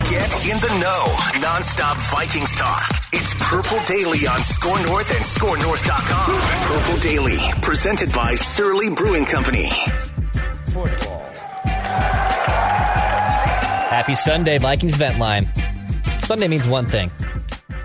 Get in the know. Nonstop Vikings talk. It's Purple Daily on Score North and ScoreNorth.com. Purple Daily, presented by Surly Brewing Company. Football. Happy Sunday, Vikings Vent Line. Sunday means one thing.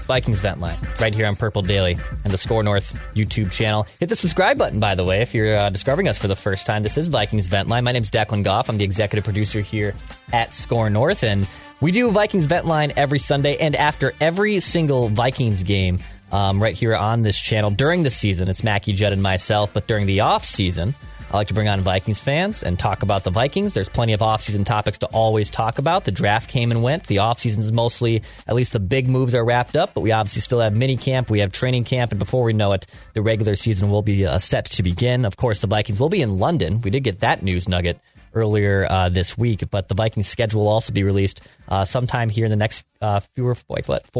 Vikings Vent Line, right here on Purple Daily and the Score North YouTube channel. Hit the subscribe button, by the way, if you're discovering us for the first time. This is Vikings Vent Line. My name's Declan Goff. I'm the executive producer here at Score North, and we do Vikings Vent Line every Sunday and after every single Vikings game right here on this channel. During the season, it's Mackie, Judd, and myself, but during the offseason, I like to bring on Vikings fans and talk about the Vikings. There's plenty of offseason topics to always talk about. The draft came and went. The offseason's mostly, at least the big moves are wrapped up, but we obviously still have mini camp. We have training camp, and before we know it, the regular season will be set to begin. Of course, the Vikings will be in London. We did get that news nugget earlier this week, but the Vikings schedule will also be released sometime here in the next four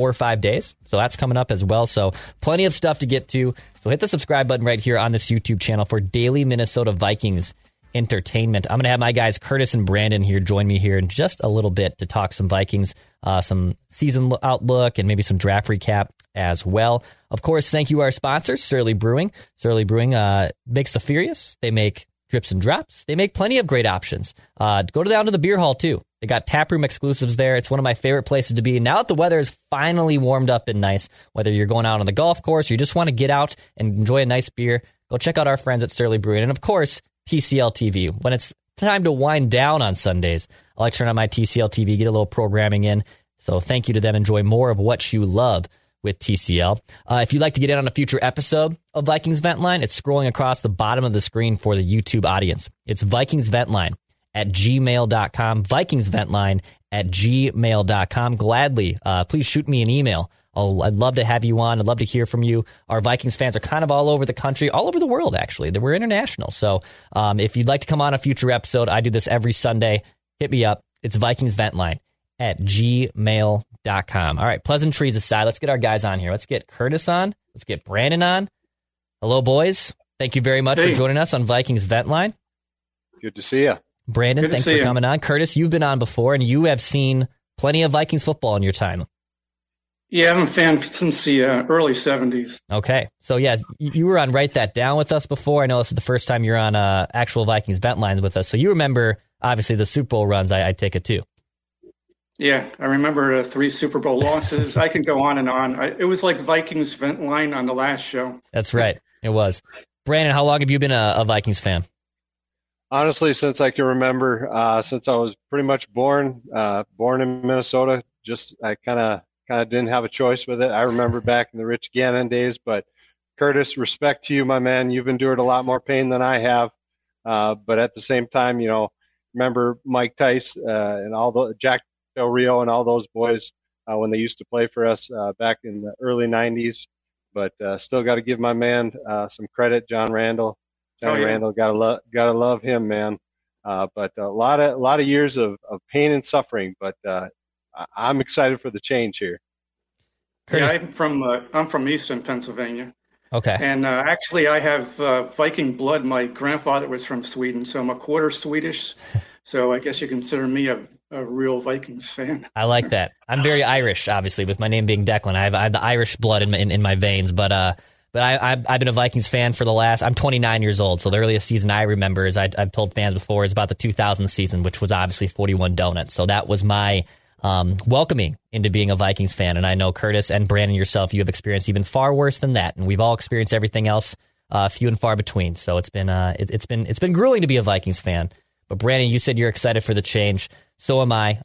or five days. So that's coming up as well. So plenty of stuff to get to. So hit the subscribe button right here on this YouTube channel for daily Minnesota Vikings entertainment. I'm going to have my guys Curtis and Brandon here join me here in just a little bit to talk some Vikings, some season outlook, and maybe some draft recap as well. Of course, thank you to our sponsors, Surly Brewing. Surly Brewing makes the Furious. They make drips and drops. They make plenty of great options. Go down to the beer hall, too. They got taproom exclusives there. It's one of my favorite places to be. Now that the weather is finally warmed up and nice, whether you're going out on the golf course or you just want to get out and enjoy a nice beer, go check out our friends at Surly Brewing. And, of course, TCL TV. When it's time to wind down on Sundays, I like to turn on my TCL TV, get a little programming in. So thank you to them. Enjoy more of what you love with TCL. If you'd like to get in on a future episode of Vikings Vent Line, it's scrolling across the bottom of the screen for the YouTube audience. It's Vikings Vent Line at gmail.com, Vikings Vent Line at gmail.com. Gladly, please shoot me an email. I'd love to have you on. I'd love to hear from you. Our Vikings fans are kind of all over the country, all over the world, actually. We're international. So if you'd like to come on a future episode, I do this every Sunday. Hit me up. It's Vikings Vent Line at gmail.com. All right, pleasantries aside, let's get our guys on here. Let's get Curtis on. Let's get Brandon on. Hello, boys. Thank you very much for joining us on Vikings Vent Line. Good to see you. Brandon, thanks for coming on. Curtis, you've been on before, and you have seen plenty of Vikings football in your time. Yeah, I'm a fan since the early 70s. Okay. So, yeah, you were on Write That Down with us before. I know this is the first time you're on actual Vikings Vent Lines with us. So you remember, obviously, the Super Bowl runs, I take it, too. Yeah, I remember 3 Super Bowl losses. I can go on and on. It was like Vikings Vent Line on the last show. That's right. It was. Brandon, how long have you been a Vikings fan? Honestly, since I can remember, since I was pretty much born in Minnesota, just I kind of didn't have a choice with it. I remember back in the Rich Gannon days, but Curtis, respect to you, my man. You've endured a lot more pain than I have. But at the same time, you know, remember Mike Tice and all the Jack Del Rio and all those boys when they used to play for us back in the early 90s. But still got to give my man some credit, John Randall. Randall, gotta love him, man. But a lot of years of pain and suffering. But I'm excited for the change here. Yeah, I'm from Easton, Pennsylvania. Okay. And actually, I have Viking blood. My grandfather was from Sweden, so I'm a quarter Swedish. So I guess you consider me a real Vikings fan. I like that. I'm very Irish, obviously, with my name being Declan. I have the Irish blood in my veins, but I've been a Vikings fan for the last. I'm 29 years old, so the earliest season I remember, as I've told fans before, is about the 2000 season, which was obviously 41 Donuts. So that was my welcoming into being a Vikings fan. And I know, Curtis and Brandon, yourself, you have experienced even far worse than that. And we've all experienced everything else, few and far between. So it's been grueling to be a Vikings fan. But Brandon, you said you're excited for the change. So am I.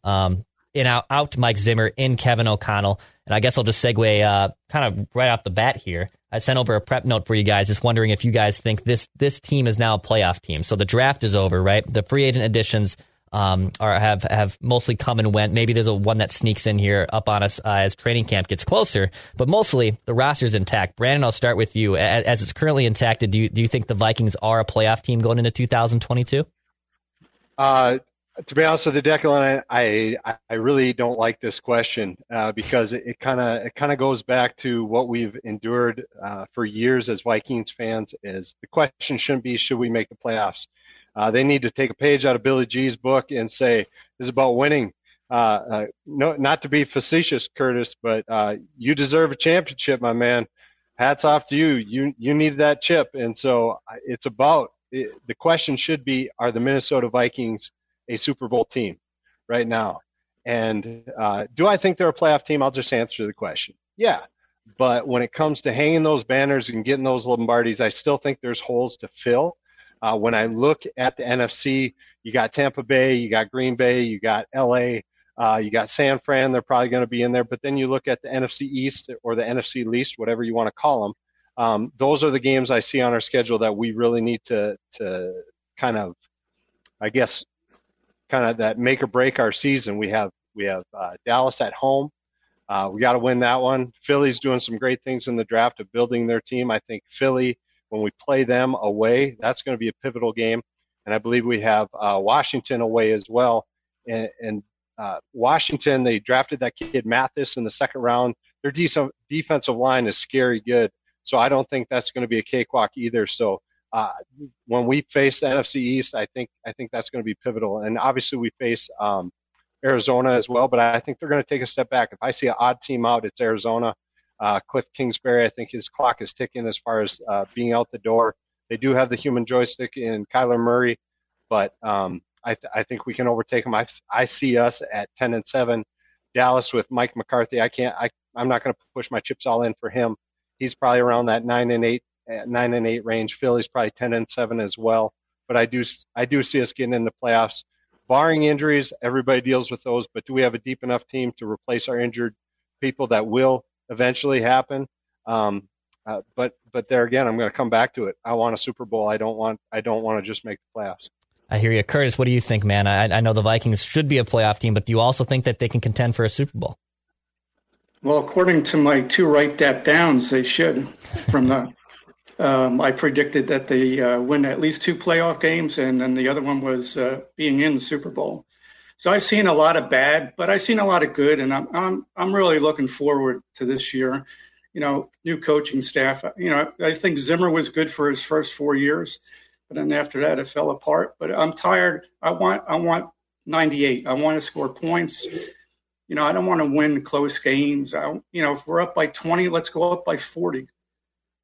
Out Mike Zimmer, in Kevin O'Connell. And I guess I'll just segue kind of right off the bat here. I sent over a prep note for you guys, just wondering if you guys think this team is now a playoff team. So the draft is over, right? The free agent additions have mostly come and went. Maybe there's one that sneaks in here up on us as training camp gets closer, but mostly the roster's intact. Brandon, I'll start with you. As it's currently intact, do you think the Vikings are a playoff team going into 2022? To be honest with you, Declan, I really don't like this question because it kind of goes back to what we've endured for years as Vikings fans. Is the question shouldn't be should we make the playoffs? They need to take a page out of Billy G's book and say this is about winning. No, not to be facetious, Curtis, but you deserve a championship, my man. Hats off to you. You need that chip, and so it's about it. The question should be: are the Minnesota Vikings a Super Bowl team right now? And do I think they're a playoff team? I'll just answer the question. Yeah. But when it comes to hanging those banners and getting those Lombardis, I still think there's holes to fill. When I look at the NFC, you got Tampa Bay, you got Green Bay, you got LA, you got San Fran. They're probably going to be in there. But then you look at the NFC East or the NFC least, whatever you want to call them. Those are the games I see on our schedule that we really need to kind of, I guess, kind of that make or break our season. We have Dallas at home. We got to win that one. Philly's doing some great things in the draft of building their team. I think Philly, when we play them away, that's going to be a pivotal game. And I believe we have Washington away as well. And Washington, they drafted that kid Mathis in the second round. Their defensive line is scary good. So I don't think that's going to be a cakewalk either. So when we face the NFC East, I think that's going to be pivotal. And obviously we face Arizona as well, but I think they're going to take a step back. If I see an odd team out, it's Arizona. Cliff Kingsbury, I think his clock is ticking as far as being out the door. They do have the human joystick in Kyler Murray, but I think we can overtake them. I see us at 10-7. Dallas with Mike McCarthy, I'm not going to push my chips all in for him. He's probably around that 9-8 range. Philly's probably 10-7 as well, but I do see us getting in the playoffs, barring injuries. Everybody deals with those, but do we have a deep enough team to replace our injured people? That will eventually happen. But there again, I'm going to come back to it. I want a Super Bowl. I don't want to just make the playoffs. I hear you, Curtis. What do you think, man? I know the Vikings should be a playoff team, but do you also think that they can contend for a Super Bowl? Well, according to my two write-that-downs, they should. From the I predicted that they win at least two playoff games, and then the other one was being in the Super Bowl. So I've seen a lot of bad, but I've seen a lot of good, and I'm really looking forward to this year. You know, new coaching staff. You know, I think Zimmer was good for his first 4 years, but then after that it fell apart. But I'm tired. I want 98. I want to score points. You know, I don't want to win close games. If we're up by 20, let's go up by 40.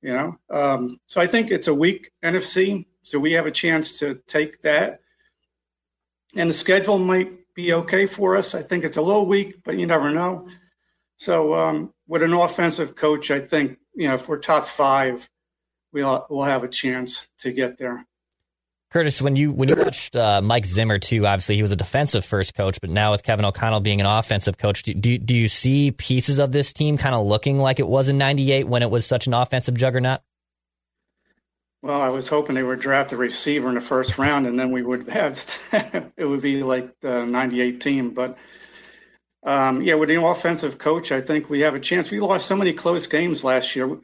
You know, so I think it's a weak NFC, so we have a chance to take that. And the schedule might be okay for us. I think it's a little weak, but you never know. So with an offensive coach, I think, you know, if we're top five, we'll have a chance to get there. Curtis, when you watched Mike Zimmer too, obviously he was a defensive first coach, but now with Kevin O'Connell being an offensive coach, do you see pieces of this team kind of looking like it was in '98 when it was such an offensive juggernaut? Well, I was hoping they would draft a receiver in the first round, and then we would have it would be like the '98 team. But with an offensive coach, I think we have a chance. We lost so many close games last year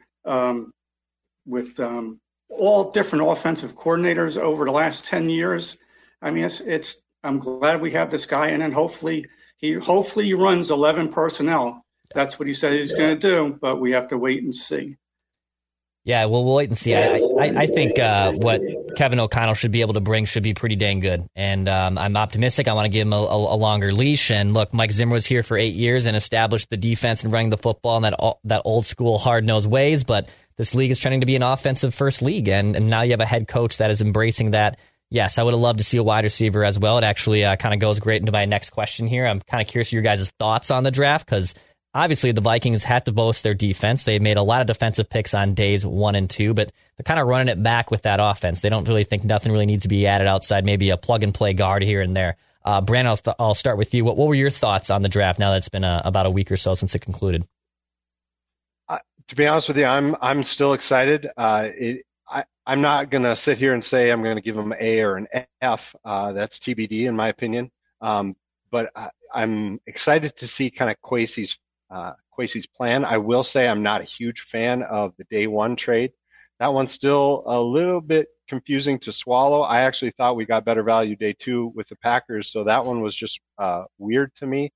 with all different offensive coordinators over the last 10 years. I mean, I'm glad we have this guy. And then hopefully he runs 11 personnel. That's what he said he's going to do, but we have to wait and see. Yeah, well, we'll wait and see. I think what Kevin O'Connell should be able to bring should be pretty dang good. And I'm optimistic. I want to give him a longer leash. And look, Mike Zimmer was here for 8 years and established the defense and running the football in that old school hard-nosed ways. But this league is trending to be an offensive first league. And now you have a head coach that is embracing that. yes, I would have loved to see a wide receiver as well. It actually kind of goes great into my next question here. I'm kind of curious your guys' thoughts on the draft, because obviously the Vikings had to boast their defense. They made a lot of defensive picks on days 1 and 2, but they're kind of running it back with that offense. They don't really think nothing really needs to be added outside maybe a plug-and-play guard here and there. Brandon, I'll start with you. What were your thoughts on the draft now that it's been about a week or so since it concluded? To be honest with you, I'm still excited. I'm not going to sit here and say I'm going to give them an A or an F. That's TBD in my opinion. But I'm excited to see kind of Kwesi's plan. I will say I'm not a huge fan of the day one trade. That one's still a little bit confusing to swallow. I actually thought we got better value day two with the Packers, so that one was just weird to me.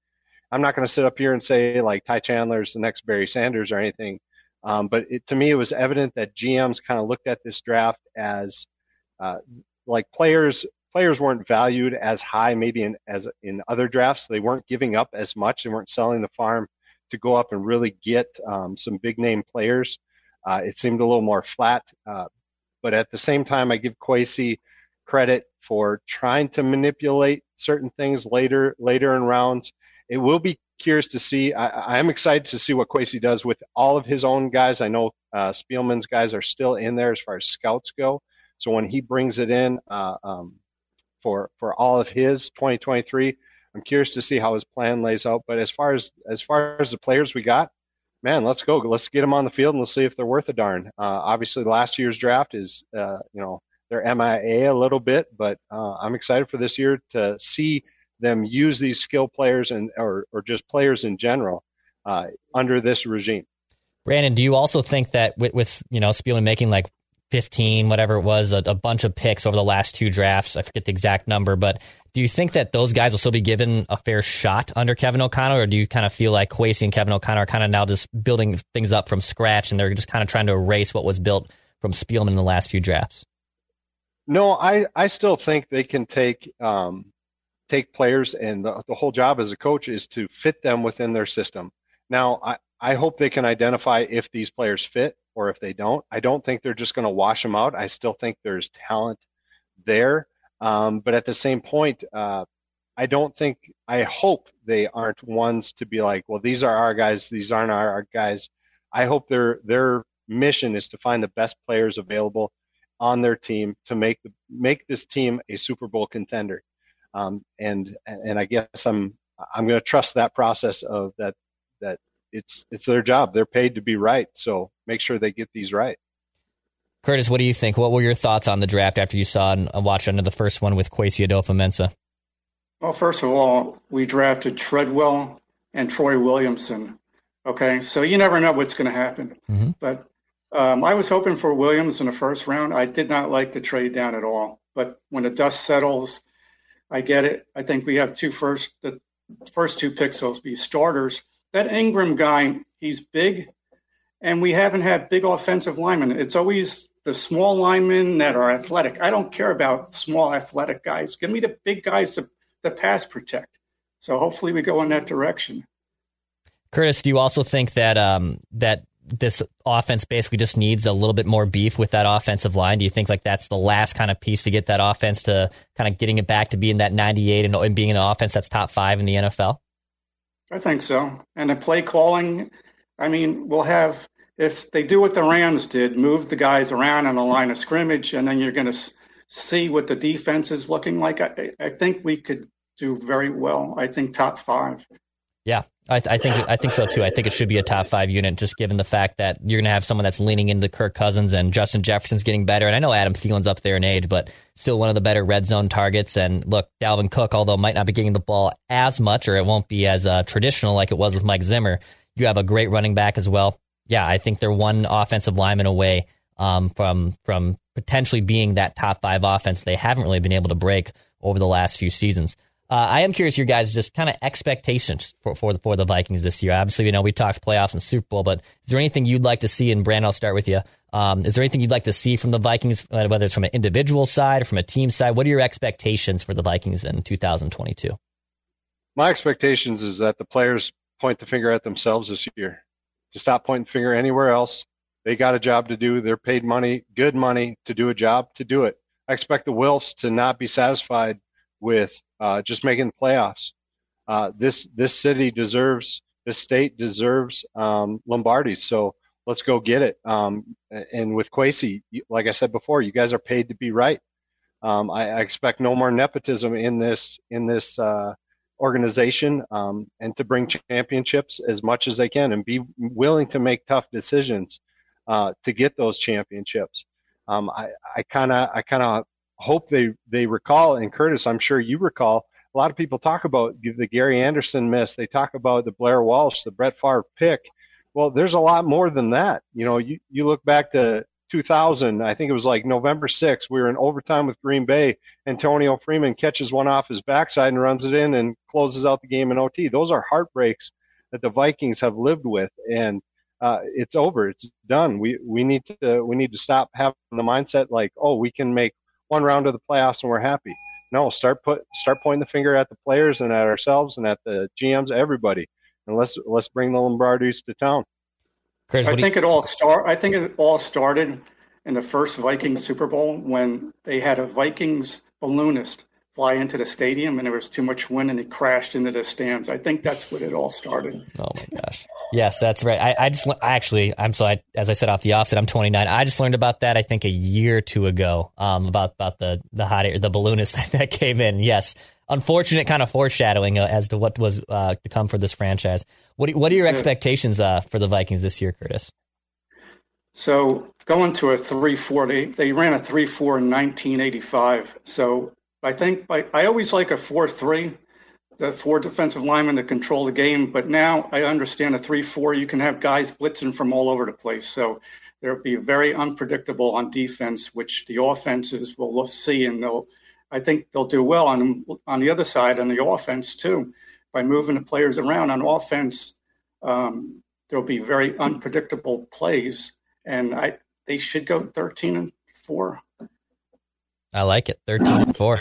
I'm not going to sit up here and say like Ty Chandler's the next Barry Sanders or anything, but to me it was evident that GMs kind of looked at this draft as like players weren't valued as high maybe as in other drafts. They weren't giving up as much. They weren't selling the farm to go up and really get some big name players. It seemed a little more flat, but at the same time, I give Kwesi credit for trying to manipulate certain things later in rounds. It will be curious to see. I am excited to see what Kwesi does with all of his own guys. I know Spielman's guys are still in there as far as scouts go. So when he brings it in for all of his 2023, I'm curious to see how his plan lays out. But as far as the players we got, man, let's go. Let's get them on the field and let's see if they're worth a darn. Obviously, last year's draft is, they're MIA a little bit, but I'm excited for this year to see them use these skill players or just players in general under this regime. Brandon, do you also think that with Spielman making like 15, whatever it was, a bunch of picks over the last two drafts, I forget the exact number, but do you think that those guys will still be given a fair shot under Kevin O'Connell, or do you kind of feel like Kwesi and Kevin O'Connell are kind of now just building things up from scratch and they're just kind of trying to erase what was built from Spielman in the last few drafts? No, I still think they can take players, and the whole job as a coach is to fit them within their system. Now, I hope they can identify if these players fit or if they don't. I don't think they're just going to wash them out. I still think there's talent there. But at the same point, I hope they aren't ones to be like, well, these are our guys, these aren't our guys. I hope their mission is to find the best players available on their team to make this team a Super Bowl contender. And I guess I'm going to trust that process of that it's their job. They're paid to be right. So make sure they get these right. Curtis, what do you think? What were your thoughts on the draft after you saw and watched under the first one with Kwesi Adofo-Mensah? Well, first of all, we drafted Treadwell and Troy Williamson. Okay. So you never know what's going to happen, mm-hmm. But I was hoping for Williams in the first round. I did not like the trade down at all, but when the dust settles, I get it. I think we have the first two picks will be starters. That Ingram guy, he's big, and we haven't had big offensive linemen. It's always the small linemen that are athletic. I don't care about small athletic guys. Give me the big guys to pass protect. So hopefully we go in that direction. Curtis, do you also think that that this offense basically just needs a little bit more beef with that offensive line? Do you think like that's the last kind of piece to get that offense to kind of getting it back to being that 98 and being an offense that's top 5 in the NFL? I think so. And the play calling, I mean, we'll have, if they do what the Rams did, move the guys around on the line of scrimmage, and then you're going to see what the defense is looking like. I think we could do very well. I think top 5. Yeah, I think so too. I think it should be a top 5 unit, just given the fact that you're going to have someone that's leaning into Kirk Cousins and Justin Jefferson's getting better. And I know Adam Thielen's up there in age, but still one of the better red zone targets. And look, Dalvin Cook, although might not be getting the ball as much, or it won't be as traditional like it was with Mike Zimmer, you have a great running back as well. Yeah, I think they're one offensive lineman away from potentially being that top 5 offense they haven't really been able to break over the last few seasons. I am curious, your guys, just kind of expectations for the Vikings this year. Obviously, we talked playoffs and Super Bowl, but is there anything you'd like to see? And Brandon, I'll start with you. Is there anything you'd like to see from the Vikings, whether it's from an individual side or from a team side? What are your expectations for the Vikings in 2022? My expectations is that the players point the finger at themselves this year. To stop pointing the finger anywhere else, they got a job to do. They're paid money, good money, to do a job, to do it. I expect the Wilfs to not be satisfied with just making the playoffs. This state deserves Lombardi. So let's go get it. And with Kwesi, like I said before, you guys are paid to be right. I expect no more nepotism in this organization, and to bring championships as much as they can and be willing to make tough decisions to get those championships. I kind of hope they recall, and Curtis, I'm sure you recall, a lot of people talk about the Gary Anderson miss. They talk about the Blair Walsh, the Brett Favre pick. Well, there's a lot more than that. You know, you look back to 2000, I think it was like November 6th, we were in overtime with Green Bay. Antonio Freeman catches one off his backside and runs it in and closes out the game in OT. Those are heartbreaks that the Vikings have lived with, and it's over. It's done. We need to stop having the mindset like, oh, we can make one round of the playoffs and we're happy. No, start pointing the finger at the players and at ourselves and at the GMs, everybody, and let's bring the Lombardis to town. Chris, I think it all started in the first Vikings Super Bowl when they had a Vikings balloonist fly into the stadium, and there was too much wind, and he crashed into the stands. I think that's what it all started. Oh my gosh! Yes, that's right. As I said off the offset, I'm 29. I just learned about that, I think, a year or two ago. About the hot air, the balloonist that came in. Yes, unfortunate kind of foreshadowing as to what was to come for this franchise. What are your expectations for the Vikings this year, Curtis? So going to a 3-4, they ran a 3-4 in 1985. So I think I always like a 4-3, the four defensive linemen to control the game. But now I understand a 3-4, you can have guys blitzing from all over the place. So there'll be very unpredictable on defense, which the offenses will see, and I think they'll do well on the other side, on the offense too. By moving the players around on offense, there'll be very unpredictable plays, and they should go 13-4. I like it, 13-4.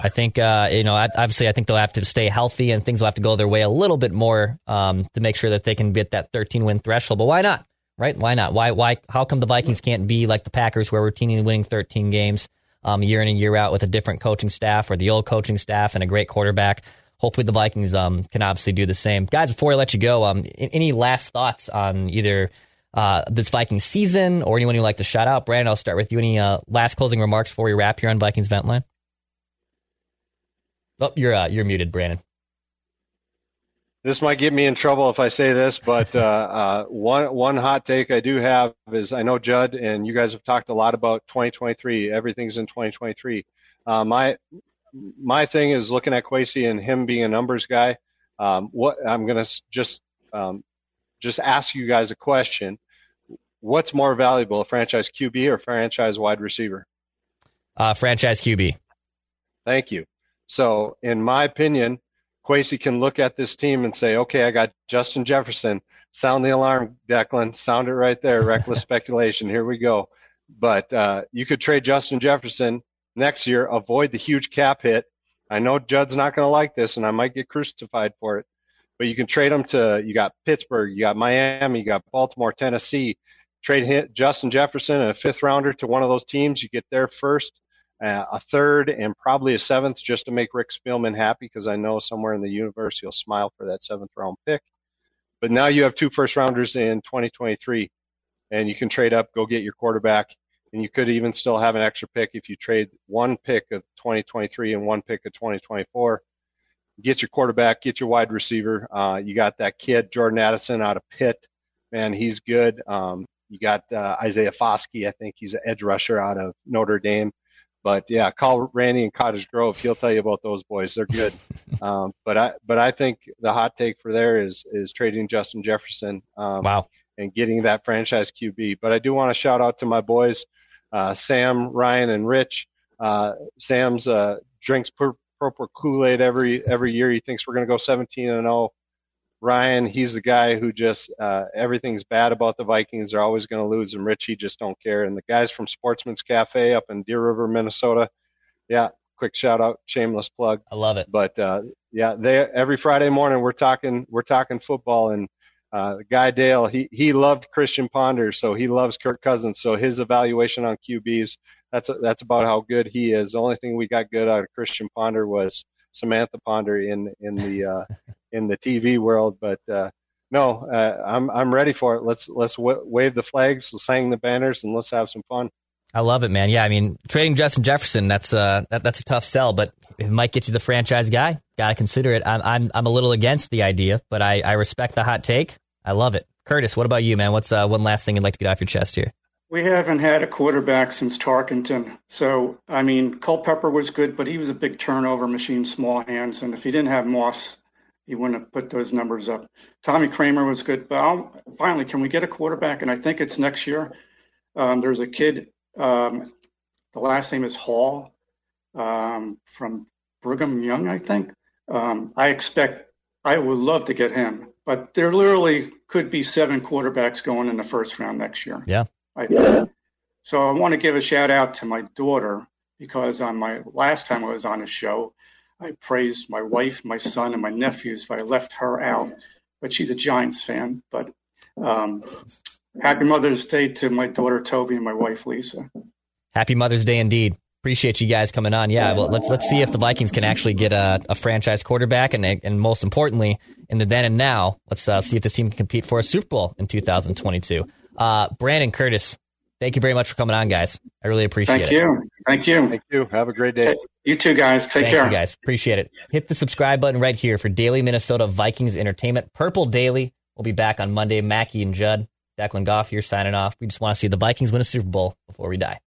I think obviously I think they'll have to stay healthy and things will have to go their way a little bit more to make sure that they can get that 13-win threshold. But why not? Right? Why not? Why? How come the Vikings can't be like the Packers, who are routinely winning 13 games? Year in and year out with a different coaching staff or the old coaching staff and a great quarterback. Hopefully the Vikings can obviously do the same. Guys, before I let you go, any last thoughts on either this Vikings season or anyone you'd like to shout out? Brandon, I'll start with you. Any last closing remarks before we wrap here on Vikings Vent Line? Oh, you're muted, Brandon. This might get me in trouble if I say this, but one hot take I do have is, I know Judd and you guys have talked a lot about 2023. Everything's in 2023. My thing is looking at Kwesi and him being a numbers guy. What I'm going to just ask you guys a question: what's more valuable, a franchise QB or franchise wide receiver? Franchise QB. Thank you. So, in my opinion, Kwesi can look at this team and say, okay, I got Justin Jefferson. Sound the alarm, Declan. Sound it right there. Reckless speculation. Here we go. But you could trade Justin Jefferson next year, avoid the huge cap hit. I know Judd's not going to like this, and I might get crucified for it. But you can trade him you got Pittsburgh, you got Miami, you got Baltimore, Tennessee. Trade Justin Jefferson and a fifth-rounder to one of those teams. You get their first, a third, and probably a seventh, just to make Rick Spielman happy, because I know somewhere in the universe he'll smile for that seventh-round pick. But now you have two first-rounders in 2023, and you can trade up, go get your quarterback, and you could even still have an extra pick if you trade one pick of 2023 and one pick of 2024. Get your quarterback, get your wide receiver. You got that kid, Jordan Addison, out of Pitt. Man, he's good. You got Isaiah Foskey. I think he's an edge rusher out of Notre Dame. But yeah, call Randy in Cottage Grove. He'll tell you about those boys. They're good. But I think the hot take for there is trading Justin Jefferson. And getting that franchise QB. But I do want to shout out to my boys, Sam, Ryan, and Rich. Sam's drinks purple Kool-Aid every year. He thinks we're going to go 17-0. Ryan, he's the guy who just everything's bad about the Vikings. They're always going to lose, and Richie just don't care. And the guys from Sportsman's Cafe up in Deer River, Minnesota, yeah, quick shout out, shameless plug. I love it. But they every Friday morning we're talking football, and the guy Dale, he loved Christian Ponder, so he loves Kirk Cousins. So his evaluation on QBs. that's about how good he is. The only thing we got good out of Christian Ponder was Samantha Ponder in the TV world. But I'm ready for it. Let's wave the flags, let's hang the banners, and let's have some fun. I love it, man. Yeah, I mean, trading Justin Jefferson, that's a tough sell, but it might get you the franchise guy. Got to consider it. I'm a little against the idea, but I respect the hot take. I love it. Curtis, what about you, man? What's one last thing you'd like to get off your chest here? We haven't had a quarterback since Tarkenton. So, I mean, Culpepper was good, but he was a big turnover machine, small hands, and if he didn't have Moss, he wouldn't have put those numbers up. Tommy Kramer was good, but finally, can we get a quarterback? And I think it's next year. There's a kid. The last name is Hall, from Brigham Young, I think. I would love to get him, but there literally could be 7 quarterbacks going in the first round next year. Yeah. I think. Yeah. So I want to give a shout out to my daughter, because on my last time I was on a show, I praised my wife, my son, and my nephews, but I left her out, but she's a Giants fan. But, Happy Mother's Day to my daughter, Toby, and my wife, Lisa. Happy Mother's Day indeed. Appreciate you guys coming on. Yeah, well, let's see if the Vikings can actually get a franchise quarterback, and most importantly, in the then and now, let's see if this team can compete for a Super Bowl in 2022. Brandon, Curtis, thank you very much for coming on, guys. I really appreciate it. Thank you. Have a great day. You too, guys. Take care. Thank you, guys. Appreciate it. Hit the subscribe button right here for Daily Minnesota Vikings Entertainment. Purple Daily. We'll be back on Monday. Mackie and Judd. Declan Goff here signing off. We just want to see the Vikings win a Super Bowl before we die.